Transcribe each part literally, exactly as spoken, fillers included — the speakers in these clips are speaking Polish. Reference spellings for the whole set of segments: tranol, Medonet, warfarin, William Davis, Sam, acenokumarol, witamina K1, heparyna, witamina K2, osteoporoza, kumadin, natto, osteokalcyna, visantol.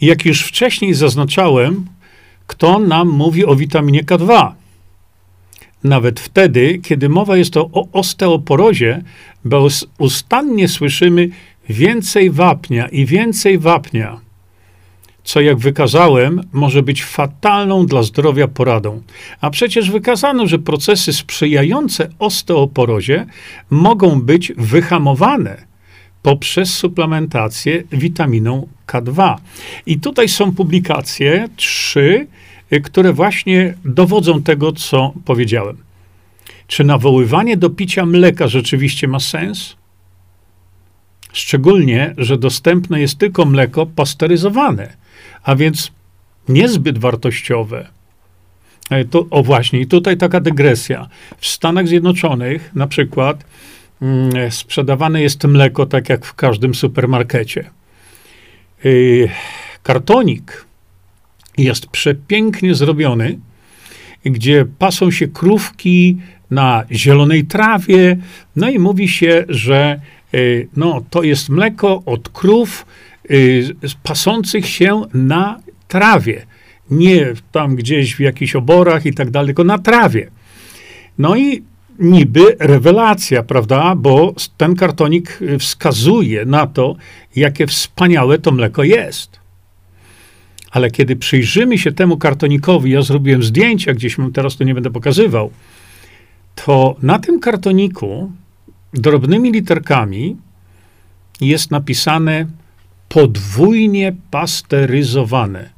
I jak już wcześniej zaznaczałem, kto nam mówi o witaminie K dwa? Nawet wtedy, kiedy mowa jest o osteoporozie, bo ustannie słyszymy więcej wapnia i więcej wapnia, co jak wykazałem, może być fatalną dla zdrowia poradą. A przecież wykazano, że procesy sprzyjające osteoporozie mogą być wyhamowane poprzez suplementację witaminą K dwa. I tutaj są publikacje, trzy, które właśnie dowodzą tego, co powiedziałem. Czy nawoływanie do picia mleka rzeczywiście ma sens? Szczególnie, że dostępne jest tylko mleko pasteryzowane, a więc niezbyt wartościowe. To, o właśnie, i tutaj taka dygresja. W Stanach Zjednoczonych na przykład mm, sprzedawane jest mleko, tak jak w każdym supermarkecie. Yy, kartonik jest przepięknie zrobiony, gdzie pasą się krówki na zielonej trawie, no i mówi się, że yy, no, to jest mleko od krów, pasących się na trawie. Nie tam gdzieś w jakichś oborach i tak dalej, tylko na trawie. No i niby rewelacja, prawda? Bo ten kartonik wskazuje na to, jakie wspaniałe to mleko jest. Ale kiedy przyjrzymy się temu kartonikowi, ja zrobiłem zdjęcia, gdzieś mam, teraz to nie będę pokazywał, to na tym kartoniku drobnymi literkami jest napisane podwójnie pasteryzowane.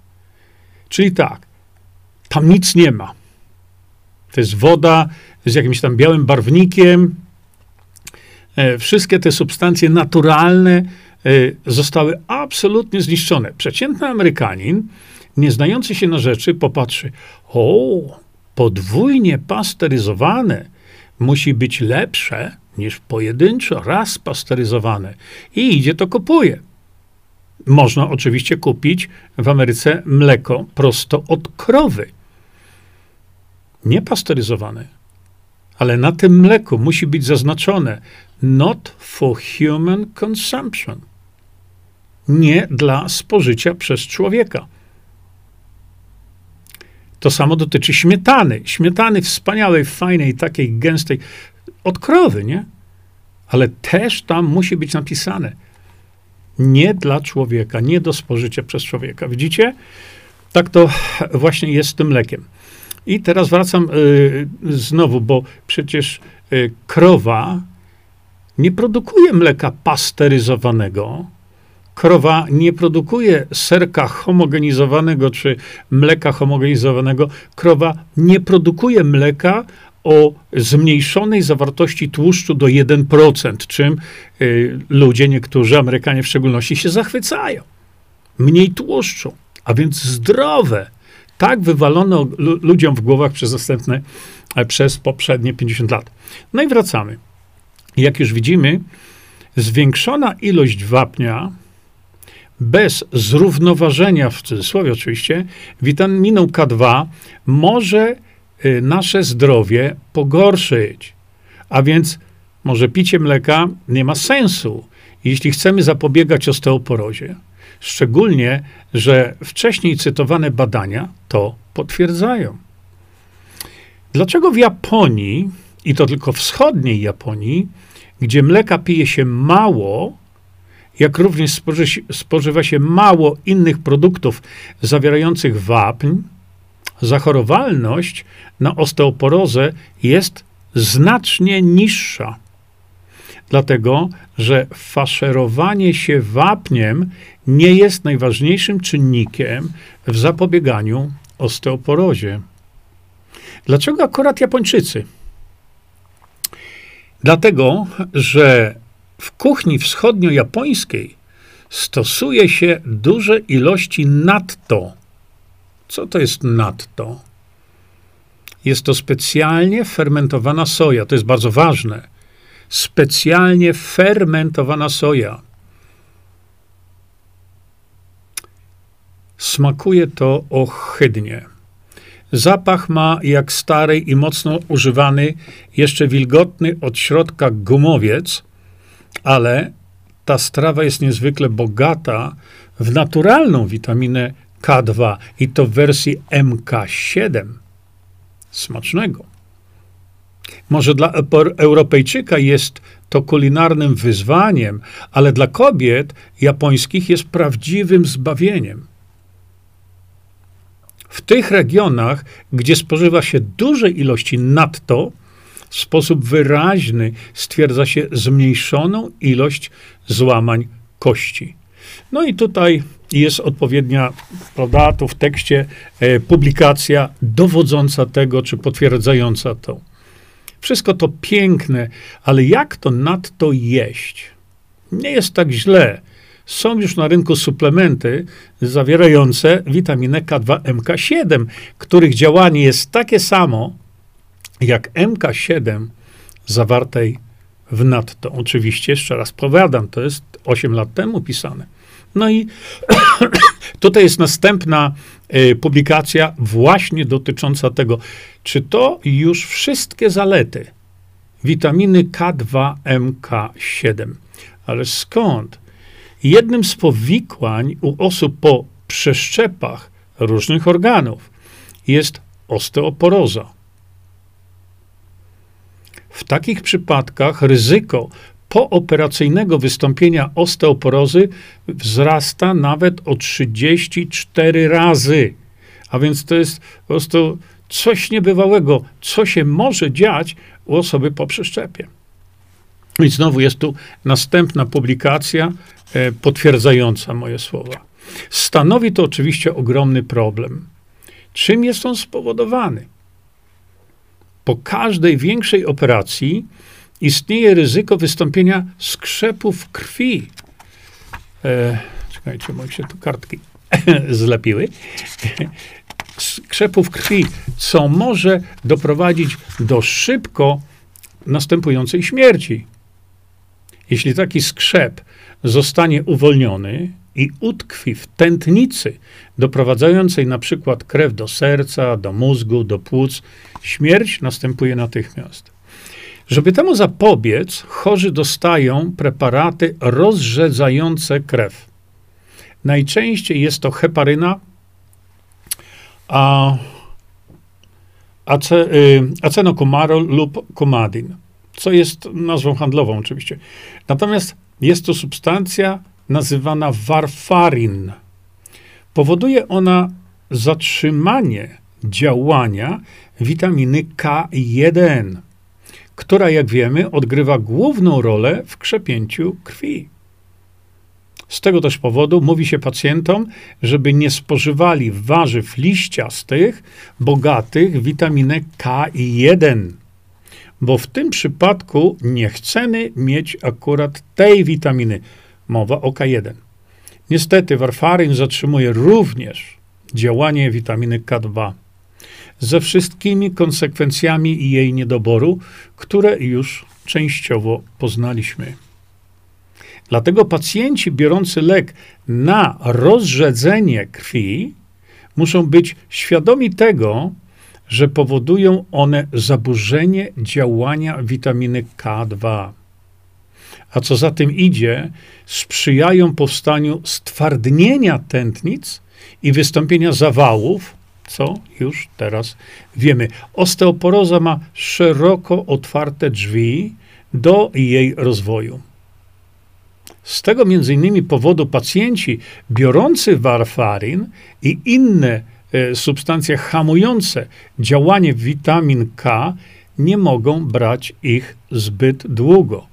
Czyli tak, tam nic nie ma. To jest woda z jakimś tam białym barwnikiem. E, wszystkie te substancje naturalne e, zostały absolutnie zniszczone. Przeciętny Amerykanin, nie znający się na rzeczy, popatrzy, o, podwójnie pasteryzowane musi być lepsze niż pojedynczo raz pasteryzowane. I idzie to kupuje. Można oczywiście kupić w Ameryce mleko prosto od krowy. Nie pasteryzowane. Ale na tym mleku musi być zaznaczone not for human consumption. Nie dla spożycia przez człowieka. To samo dotyczy śmietany. Śmietany wspaniałej, fajnej, takiej gęstej. Od krowy, nie? Ale też tam musi być napisane nie dla człowieka, nie do spożycia przez człowieka. Widzicie? Tak to właśnie jest z tym mlekiem. I teraz wracam y, znowu, bo przecież y, krowa nie produkuje mleka pasteryzowanego. Krowa nie produkuje serka homogenizowanego, czy mleka homogenizowanego. Krowa nie produkuje mleka o zmniejszonej zawartości tłuszczu do jeden procent, czym y, ludzie, niektórzy, Amerykanie w szczególności, się zachwycają. Mniej tłuszczu, a więc zdrowe. Tak wywalono lu ludziom w głowach przez następne, przez poprzednie pięćdziesiąt lat. No i wracamy. Jak już widzimy, zwiększona ilość wapnia bez zrównoważenia, w cudzysłowie oczywiście, witaminą K dwa może nasze zdrowie pogorszyć. A więc może picie mleka nie ma sensu, jeśli chcemy zapobiegać osteoporozie. Szczególnie, że wcześniej cytowane badania to potwierdzają. Dlaczego w Japonii, i to tylko wschodniej Japonii, gdzie mleka pije się mało, jak również spożywa się mało innych produktów zawierających wapń, zachorowalność na osteoporozę jest znacznie niższa. Dlatego, że faszerowanie się wapniem nie jest najważniejszym czynnikiem w zapobieganiu osteoporozie. Dlaczego akurat Japończycy? Dlatego, że w kuchni wschodniojapońskiej stosuje się duże ilości natto. Co to jest natto? Jest to specjalnie fermentowana soja. To jest bardzo ważne. Specjalnie fermentowana soja. Smakuje to ohydnie. Zapach ma jak stary i mocno używany, jeszcze wilgotny od środka gumowiec, ale ta strawa jest niezwykle bogata w naturalną witaminę K dwa i to w wersji M K siedem. Smacznego. Może dla Europejczyka jest to kulinarnym wyzwaniem, ale dla kobiet japońskich jest prawdziwym zbawieniem. W tych regionach, gdzie spożywa się duże ilości natto, w sposób wyraźny stwierdza się zmniejszoną ilość złamań kości. No i tutaj jest odpowiednia, prawda, tu w tekście e, publikacja dowodząca tego, czy potwierdzająca to. Wszystko to piękne, ale jak to natto jeść? Nie jest tak źle. Są już na rynku suplementy zawierające witaminę K dwa M K siedem, których działanie jest takie samo, jak M K siedem zawartej w natto. Oczywiście, jeszcze raz powiadam, to jest osiem lat temu pisane. No i tutaj jest następna y, publikacja właśnie dotycząca tego, czy to już wszystkie zalety witaminy K dwa M K siedem. Ale skąd? Jednym z powikłań u osób po przeszczepach różnych organów jest osteoporoza. W takich przypadkach ryzyko pooperacyjnego wystąpienia osteoporozy wzrasta nawet o trzydzieści cztery razy. A więc to jest po prostu coś niebywałego, co się może dziać u osoby po przeszczepie. I znowu jest tu następna publikacja e, potwierdzająca moje słowa. Stanowi to oczywiście ogromny problem. Czym jest on spowodowany? Po każdej większej operacji istnieje ryzyko wystąpienia skrzepów krwi. E, czekajcie, bo się tu kartki zlepiły. Skrzepów krwi, co może doprowadzić do szybko następującej śmierci. Jeśli taki skrzep zostanie uwolniony i utkwi w tętnicy, doprowadzającej na przykład krew do serca, do mózgu, do płuc, śmierć następuje natychmiast. Żeby temu zapobiec, chorzy dostają preparaty rozrzedzające krew. Najczęściej jest to heparyna, a ace, y, acenokumarol lub kumadin, co jest nazwą handlową oczywiście. Natomiast jest to substancja nazywana warfarin. Powoduje ona zatrzymanie działania witaminy K jeden, która, jak wiemy, odgrywa główną rolę w krzepięciu krwi. Z tego też powodu mówi się pacjentom, żeby nie spożywali warzyw liściastych bogatych w witaminę K jeden, bo w tym przypadku nie chcemy mieć akurat tej witaminy. Mowa o K jeden. Niestety warfarin zatrzymuje również działanie witaminy K dwa ze wszystkimi konsekwencjami jej niedoboru, które już częściowo poznaliśmy. Dlatego pacjenci biorący lek na rozrzedzenie krwi muszą być świadomi tego, że powodują one zaburzenie działania witaminy K dwa. A co za tym idzie, sprzyjają powstaniu stwardnienia tętnic i wystąpienia zawałów, co już teraz wiemy. Osteoporoza ma szeroko otwarte drzwi do jej rozwoju. Z tego między innymi powodu pacjenci biorący warfarin i inne e, substancje hamujące działanie witamin K nie mogą brać ich zbyt długo.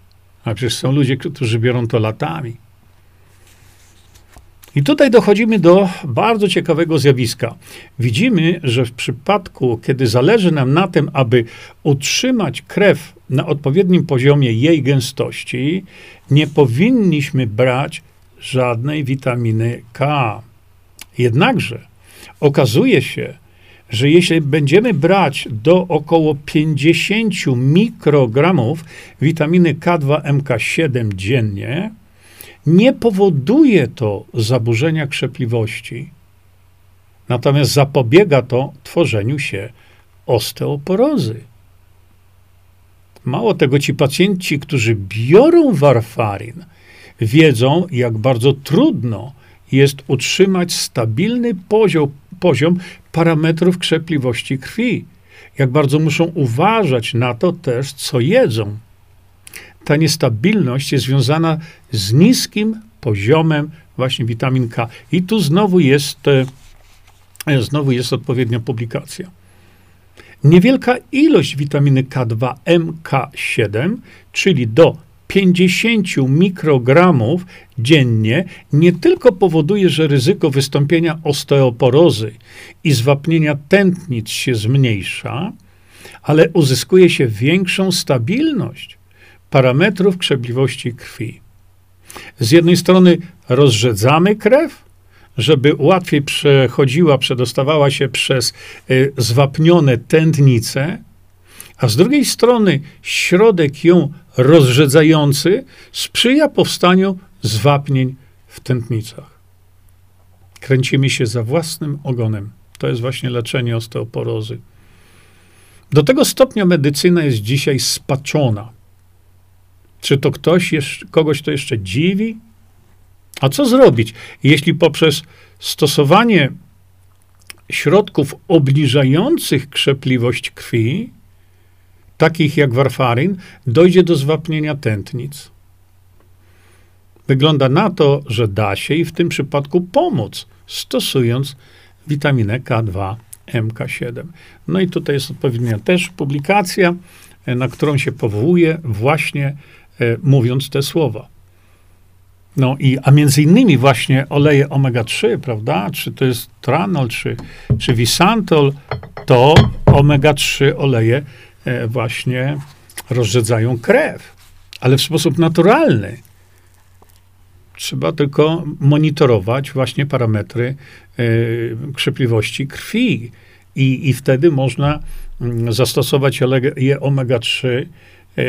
A przecież są ludzie, którzy biorą to latami. I tutaj dochodzimy do bardzo ciekawego zjawiska. Widzimy, że w przypadku, kiedy zależy nam na tym, aby utrzymać krew na odpowiednim poziomie jej gęstości, nie powinniśmy brać żadnej witaminy K. Jednakże okazuje się, że jeśli będziemy brać do około pięćdziesięciu mikrogramów witaminy K dwa M K siedem dziennie, nie powoduje to zaburzenia krzepliwości. Natomiast zapobiega to tworzeniu się osteoporozy. Mało tego, ci pacjenci, którzy biorą warfarin, wiedzą, jak bardzo trudno jest utrzymać stabilny poziom, poziom parametrów krzepliwości krwi. Jak bardzo muszą uważać na to też, co jedzą. Ta niestabilność jest związana z niskim poziomem właśnie witamin K. I tu znowu jest, znowu jest odpowiednia publikacja. Niewielka ilość witaminy K dwa M K siedem, czyli do pięćdziesięciu mikrogramów dziennie, nie tylko powoduje, że ryzyko wystąpienia osteoporozy i zwapnienia tętnic się zmniejsza, ale uzyskuje się większą stabilność parametrów krzepliwości krwi. Z jednej strony rozrzedzamy krew, żeby łatwiej przechodziła, przedostawała się przez y, zwapnione tętnice, a z drugiej strony środek ją rozrzedzający sprzyja powstaniu zwapnień w tętnicach. Kręcimy się za własnym ogonem. To jest właśnie leczenie osteoporozy. Do tego stopnia medycyna jest dzisiaj spaczona. Czy to ktoś jeszcze, kogoś to jeszcze dziwi? A co zrobić, jeśli poprzez stosowanie środków obniżających krzepliwość krwi, takich jak warfarin, dojdzie do zwapnienia tętnic? Wygląda na to, że da się i w tym przypadku pomóc, stosując witaminę K dwa, M K siedem. No i tutaj jest odpowiednia też publikacja, na którą się powołuje właśnie e, mówiąc te słowa. No i, a między innymi właśnie oleje omega trzy, prawda, czy to jest tranol, czy, czy visantol, to omega trzy oleje e, właśnie rozrzedzają krew, ale w sposób naturalny. Trzeba tylko monitorować właśnie parametry e, krzepliwości krwi i, i wtedy można m, zastosować oleje omega trzy, e,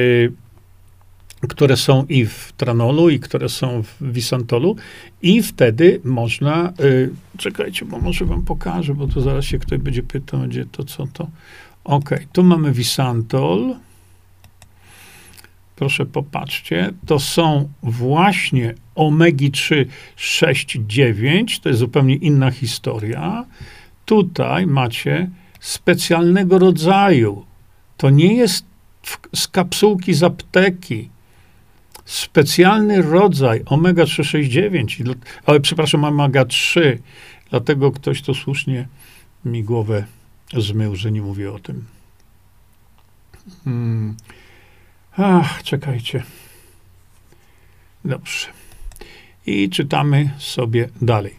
które są i w tranolu, i które są w visantolu, i wtedy można, y, czekajcie, bo może wam pokażę, bo to zaraz się ktoś będzie pytał, gdzie to, co to. Ok, tu mamy visantol. Proszę popatrzcie, to są właśnie omegi trzy, sześć, dziewięć, to jest zupełnie inna historia. Tutaj macie specjalnego rodzaju, to nie jest w, z kapsułki z apteki, specjalny rodzaj omega trzy sześć dziewięć, ale przepraszam, omega trzy, dlatego ktoś to słusznie mi głowę zmył, że nie mówię o tym. Hmm. Ach, czekajcie. Dobrze. I czytamy sobie dalej.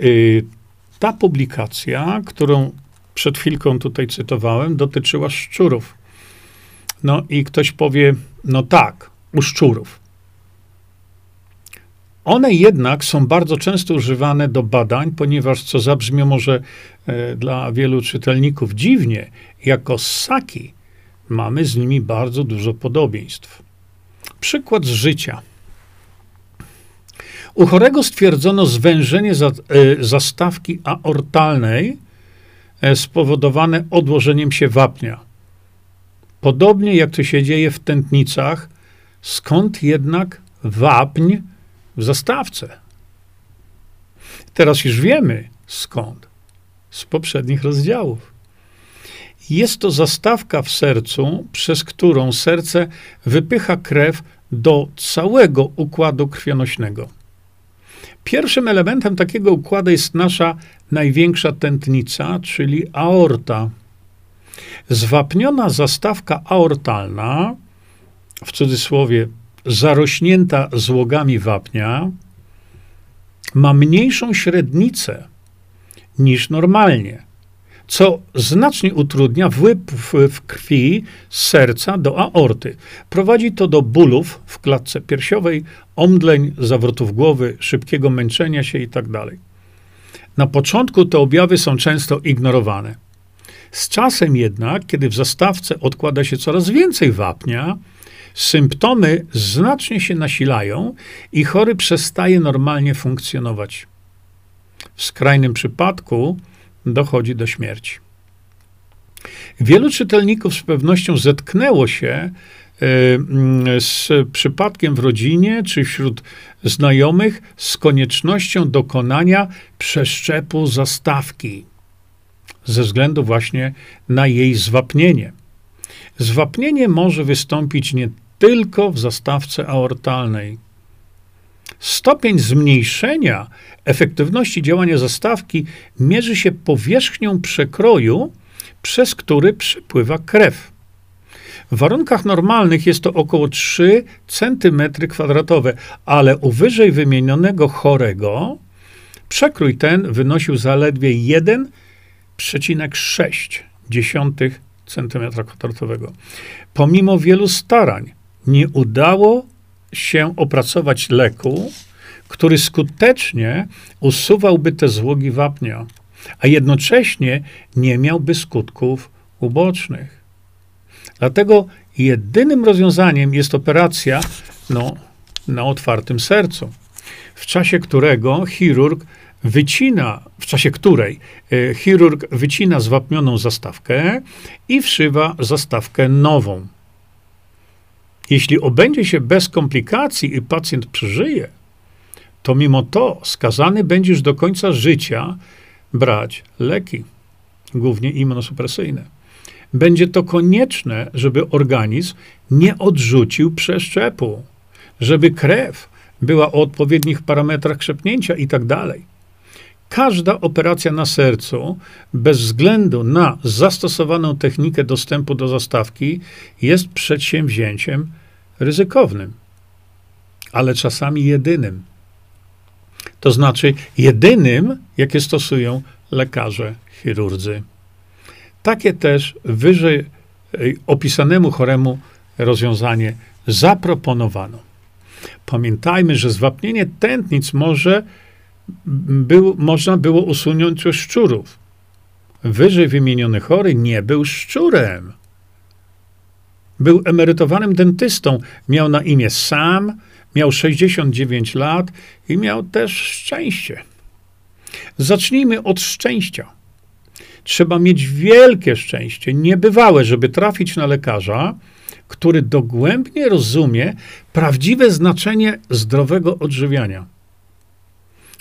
Yy, ta publikacja, którą przed chwilką tutaj cytowałem, dotyczyła szczurów. No i ktoś powie, no tak, u szczurów. One jednak są bardzo często używane do badań, ponieważ, co zabrzmie może e, dla wielu czytelników dziwnie, jako ssaki mamy z nimi bardzo dużo podobieństw. Przykład z życia. U chorego stwierdzono zwężenie za, e, zastawki aortalnej e, spowodowane odłożeniem się wapnia. Podobnie jak to się dzieje w tętnicach, skąd jednak wapń w zastawce? Teraz już wiemy skąd. Z poprzednich rozdziałów. Jest to zastawka w sercu, przez którą serce wypycha krew do całego układu krwionośnego. Pierwszym elementem takiego układu jest nasza największa tętnica, czyli aorta. Zwapniona zastawka aortalna, w cudzysłowie zarośnięta złogami wapnia, ma mniejszą średnicę niż normalnie, co znacznie utrudnia wypływ krwi z serca do aorty. Prowadzi to do bólów w klatce piersiowej, omdleń, zawrotów głowy, szybkiego męczenia się itd. Na początku te objawy są często ignorowane. Z czasem jednak, kiedy w zastawce odkłada się coraz więcej wapnia, symptomy znacznie się nasilają i chory przestaje normalnie funkcjonować. W skrajnym przypadku dochodzi do śmierci. Wielu czytelników z pewnością zetknęło się z przypadkiem w rodzinie czy wśród znajomych z koniecznością dokonania przeszczepu zastawki ze względu właśnie na jej zwapnienie. Zwapnienie może wystąpić nie tylko w zastawce aortalnej. Stopień zmniejszenia efektywności działania zastawki mierzy się powierzchnią przekroju, przez który przepływa krew. W warunkach normalnych jest to około trzy centymetry kwadratowe, ale u wyżej wymienionego chorego przekrój ten wynosił zaledwie jeden przecinek sześć centymetra kwadratowego. Pomimo wielu starań nie udało się opracować leku, który skutecznie usuwałby te złogi wapnia, a jednocześnie nie miałby skutków ubocznych. Dlatego jedynym rozwiązaniem jest operacja no, na otwartym sercu, w czasie którego chirurg wycina, w czasie której y, chirurg wycina zwapnioną zastawkę i wszywa zastawkę nową. Jeśli obędzie się bez komplikacji i pacjent przeżyje, to mimo to skazany będziesz do końca życia brać leki, głównie immunosupresyjne. Będzie to konieczne, żeby organizm nie odrzucił przeszczepu, żeby krew była o odpowiednich parametrach krzepnięcia i tak dalej. Każda operacja na sercu, bez względu na zastosowaną technikę dostępu do zastawki, jest przedsięwzięciem ryzykownym, ale czasami jedynym. To znaczy jedynym, jakie stosują lekarze, chirurdzy. Takie też wyżej opisanemu choremu rozwiązanie zaproponowano. Pamiętajmy, że zwapnienie tętnic może był, można było usunąć u szczurów. Wyżej wymieniony chory nie był szczurem. Był emerytowanym dentystą, miał na imię Sam, miał sześćdziesiąt dziewięć lat i miał też szczęście. Zacznijmy od szczęścia. Trzeba mieć wielkie szczęście, niebywałe, żeby trafić na lekarza, który dogłębnie rozumie prawdziwe znaczenie zdrowego odżywiania,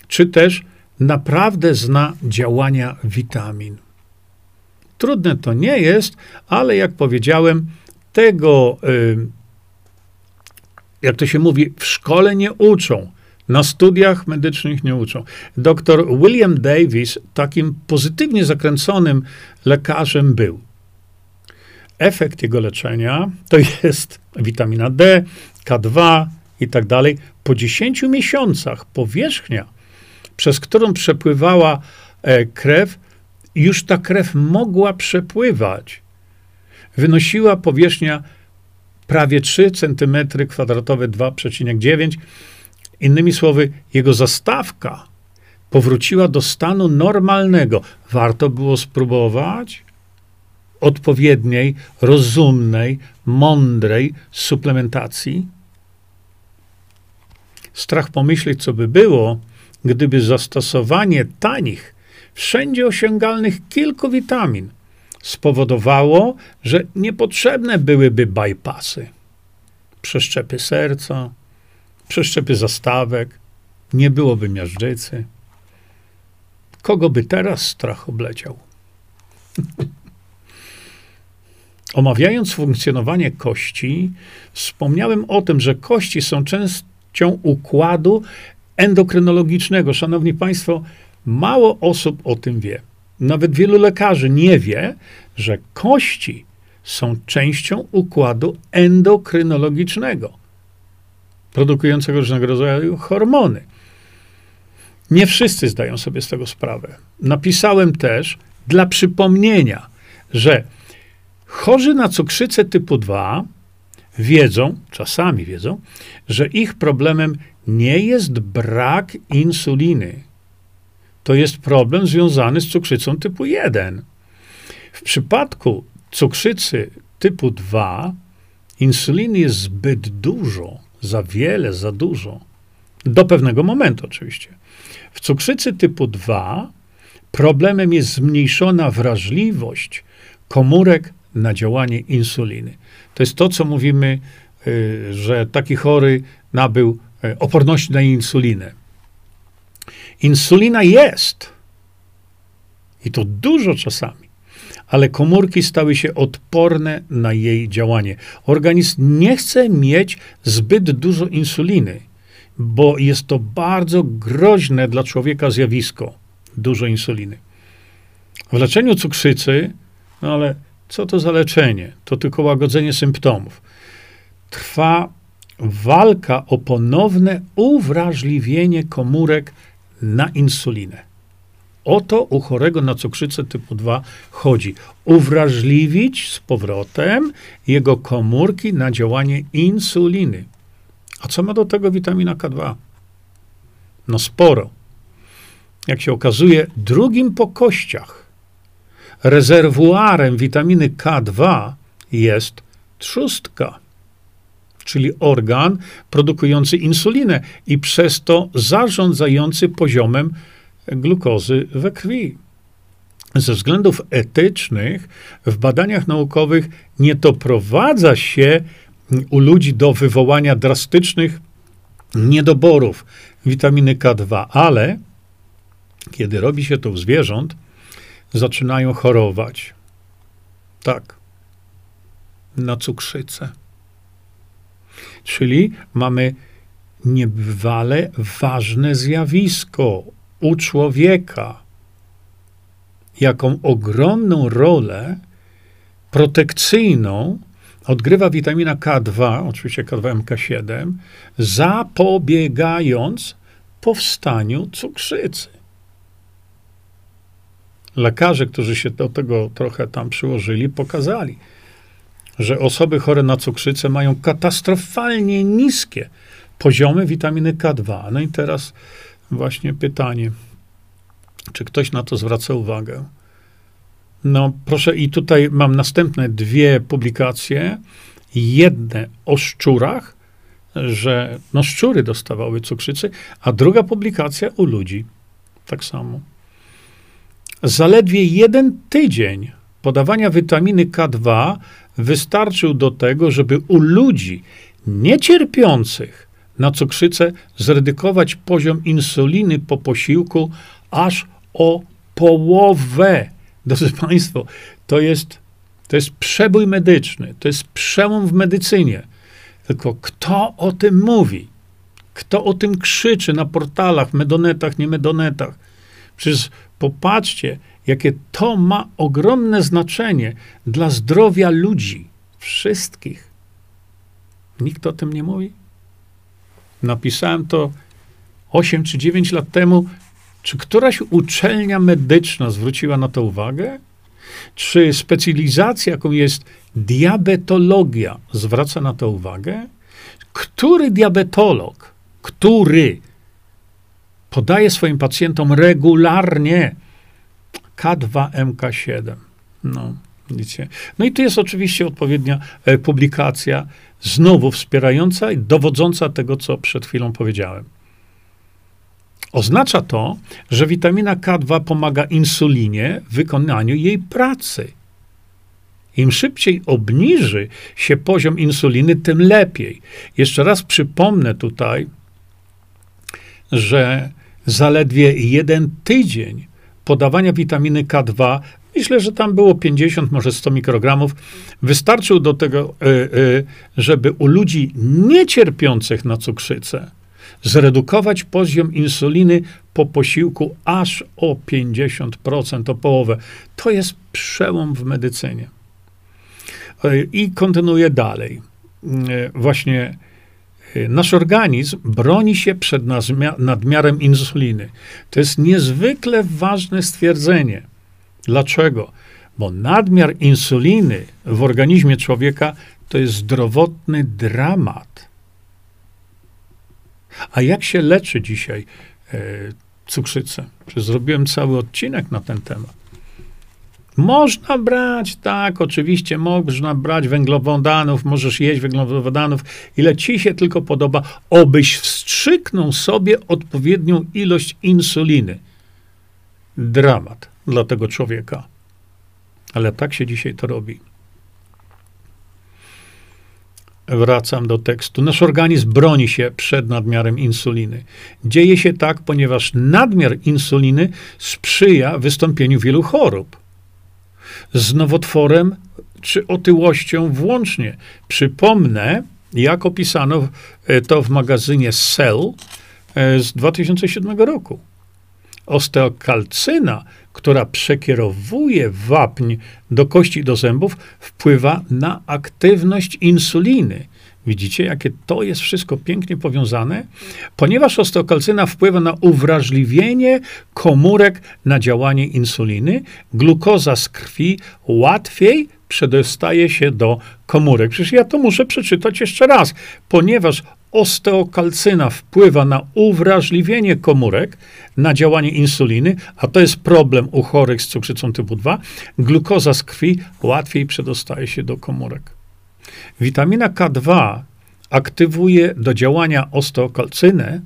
czy też naprawdę zna działania witamin. Trudne to nie jest, ale jak powiedziałem, tego, yy, jak to się mówi, w szkole nie uczą, na studiach medycznych nie uczą. Doktor William Davis takim pozytywnie zakręconym lekarzem był. Efekt jego leczenia to jest witamina D, K dwa i tak dalej. Po dziesięciu miesiącach powierzchnia, przez którą przepływała e, krew, już ta krew mogła przepływać. Wynosiła powierzchnia prawie trzy centymetry kwadratowe, dwa przecinek dziewięć. Innymi słowy, jego zastawka powróciła do stanu normalnego. Warto było spróbować odpowiedniej, rozumnej, mądrej suplementacji. Strach pomyśleć, co by było, gdyby zastosowanie tanich, wszędzie osiągalnych kilku witamin spowodowało, że niepotrzebne byłyby bypassy, przeszczepy serca, przeszczepy zastawek, nie byłoby miażdżycy. Kogo by teraz strach obleciał? Omawiając funkcjonowanie kości, wspomniałem o tym, że kości są częścią układu endokrynologicznego. Szanowni Państwo, mało osób o tym wie. Nawet wielu lekarzy nie wie, że kości są częścią układu endokrynologicznego, produkującego różnego rodzaju hormony. Nie wszyscy zdają sobie z tego sprawę. Napisałem też dla przypomnienia, że chorzy na cukrzycę typu dwa wiedzą, czasami wiedzą, że ich problemem nie jest brak insuliny. To jest problem związany z cukrzycą typu jeden. W przypadku cukrzycy typu dwa insuliny jest zbyt dużo, za wiele, za dużo. Do pewnego momentu oczywiście. W cukrzycy typu dwa problemem jest zmniejszona wrażliwość komórek na działanie insuliny. To jest to, co mówimy, że taki chory nabył oporność na insulinę. Insulina jest, i to dużo czasami, ale komórki stały się odporne na jej działanie. Organizm nie chce mieć zbyt dużo insuliny, bo jest to bardzo groźne dla człowieka zjawisko, dużo insuliny. W leczeniu cukrzycy, no ale co to za leczenie? To tylko łagodzenie symptomów. Trwa walka o ponowne uwrażliwienie komórek na insulinę. O to u chorego na cukrzycę typu dwa chodzi. Uwrażliwić z powrotem jego komórki na działanie insuliny. A co ma do tego witamina K dwa? No sporo. Jak się okazuje, drugim po kościach rezerwuarem witaminy K dwa jest trzustka, czyli organ produkujący insulinę i przez to zarządzający poziomem glukozy we krwi. Ze względów etycznych w badaniach naukowych nie doprowadza się u ludzi do wywołania drastycznych niedoborów witaminy K dwa, ale kiedy robi się to u zwierząt, zaczynają chorować. Tak. Na cukrzycę. Czyli mamy niebywale ważne zjawisko u człowieka, jaką ogromną rolę protekcyjną odgrywa witamina K dwa, oczywiście K dwa M K siedem, zapobiegając powstaniu cukrzycy. Lekarze, którzy się do tego trochę tam przyłożyli, pokazali, że osoby chore na cukrzycę mają katastrofalnie niskie poziomy witaminy K dwa. No i teraz właśnie pytanie, czy ktoś na to zwraca uwagę? No proszę, i tutaj mam następne dwie publikacje. Jedne o szczurach, że no szczury dostawały cukrzycy, a druga publikacja u ludzi. Tak samo. Zaledwie jeden tydzień podawania witaminy K dwa wystarczył do tego, żeby u ludzi niecierpiących na cukrzycę zredukować poziom insuliny po posiłku aż o połowę. Drodzy Państwo, to jest, to jest przebój medyczny, to jest przełom w medycynie. Tylko kto o tym mówi? Kto o tym krzyczy na portalach, medonetach, nie medonetach? Przecież popatrzcie, jakie to ma ogromne znaczenie dla zdrowia ludzi. Wszystkich. Nikt o tym nie mówi. Napisałem to osiem czy dziewięć lat temu. Czy któraś uczelnia medyczna zwróciła na to uwagę? Czy specjalizacja, jaką jest diabetologia, zwraca na to uwagę? Który diabetolog, który podaje swoim pacjentom regularnie K dwa M K siedem? No, widzicie. No i tu jest oczywiście odpowiednia e, publikacja, znowu wspierająca i dowodząca tego, co przed chwilą powiedziałem. Oznacza to, że witamina K dwa pomaga insulinie w wykonaniu jej pracy. Im szybciej obniży się poziom insuliny, tym lepiej. Jeszcze raz przypomnę tutaj, że zaledwie jeden tydzień podawania witaminy K dwa, myślę, że tam było pięćdziesiąt, może sto mikrogramów, wystarczył do tego, żeby u ludzi niecierpiących na cukrzycę zredukować poziom insuliny po posiłku aż o pięćdziesiąt procent, o połowę. To jest przełom w medycynie. I kontynuuję dalej. Właśnie nasz organizm broni się przed nadmiarem insuliny. To jest niezwykle ważne stwierdzenie. Dlaczego? Bo nadmiar insuliny w organizmie człowieka to jest zdrowotny dramat. A jak się leczy dzisiaj e, cukrzycę? Przecież zrobiłem cały odcinek na ten temat. Można brać, tak, oczywiście, można brać węglowodanów, możesz jeść węglowodanów, ile ci się tylko podoba, obyś wstrzyknął sobie odpowiednią ilość insuliny. Dramat dla tego człowieka. Ale tak się dzisiaj to robi. wracam do tekstu. Nasz organizm broni się przed nadmiarem insuliny. Dzieje się tak, ponieważ nadmiar insuliny sprzyja wystąpieniu wielu chorób. Z nowotworem czy otyłością włącznie. Przypomnę, jak opisano to w magazynie Cell z dwa tysiące siódmego roku. Osteokalcyna, która przekierowuje wapń do kości i do zębów, wpływa na aktywność insuliny. Widzicie, jakie to jest wszystko pięknie powiązane? Ponieważ osteokalcyna wpływa na uwrażliwienie komórek na działanie insuliny, glukoza z krwi łatwiej przedostaje się do komórek. Przecież ja to muszę przeczytać jeszcze raz. Ponieważ osteokalcyna wpływa na uwrażliwienie komórek, na działanie insuliny, a to jest problem u chorych z cukrzycą typu dwa, glukoza z krwi łatwiej przedostaje się do komórek. Witamina K dwa aktywuje do działania osteokalcynę,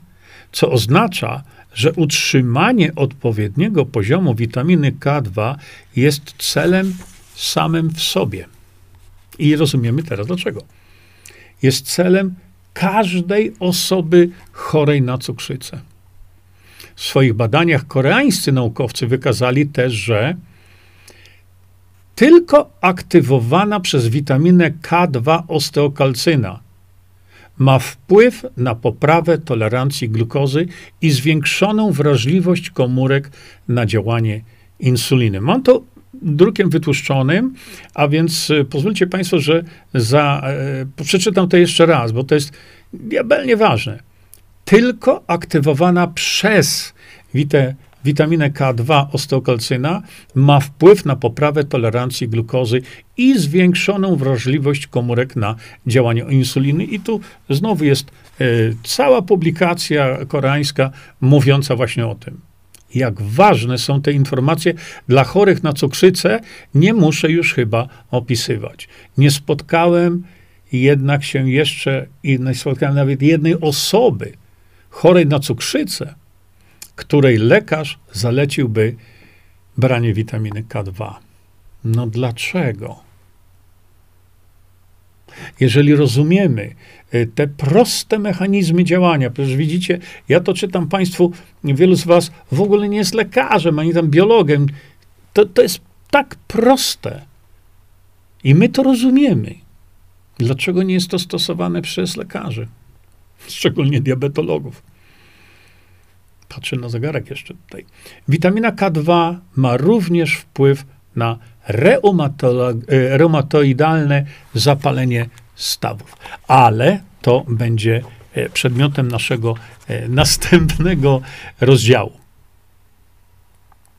co oznacza, że utrzymanie odpowiedniego poziomu witaminy K dwa jest celem samym w sobie. I rozumiemy teraz dlaczego. Jest celem każdej osoby chorej na cukrzycę. W swoich badaniach koreańscy naukowcy wykazali też, że tylko aktywowana przez witaminę K dwa osteokalcyna ma wpływ na poprawę tolerancji glukozy i zwiększoną wrażliwość komórek na działanie insuliny. Mam to drukiem wytłuszczonym, a więc pozwólcie państwo, że za, e, przeczytam to jeszcze raz, bo to jest diabelnie ważne. Tylko aktywowana przez wite, witaminę K dwa osteokalcyna ma wpływ na poprawę tolerancji glukozy i zwiększoną wrażliwość komórek na działanie insuliny. I tu znowu jest e, cała publikacja koreańska mówiąca właśnie o tym. Jak ważne są te informacje dla chorych na cukrzycę, nie muszę już chyba opisywać. Nie spotkałem jednak się jeszcze, i nie spotkałem nawet jednej osoby chorej na cukrzycę, której lekarz zaleciłby branie witaminy K dwa. No dlaczego? Jeżeli rozumiemy te proste mechanizmy działania, przecież widzicie, ja to czytam państwu, wielu z was w ogóle nie jest lekarzem, ani tam biologiem. To, to jest tak proste. I my to rozumiemy. Dlaczego nie jest to stosowane przez lekarzy? Szczególnie diabetologów. Patrzę na zegarek jeszcze tutaj. Witamina K dwa ma również wpływ na reumatoidalne zapalenie stawów. Ale to będzie przedmiotem naszego następnego rozdziału.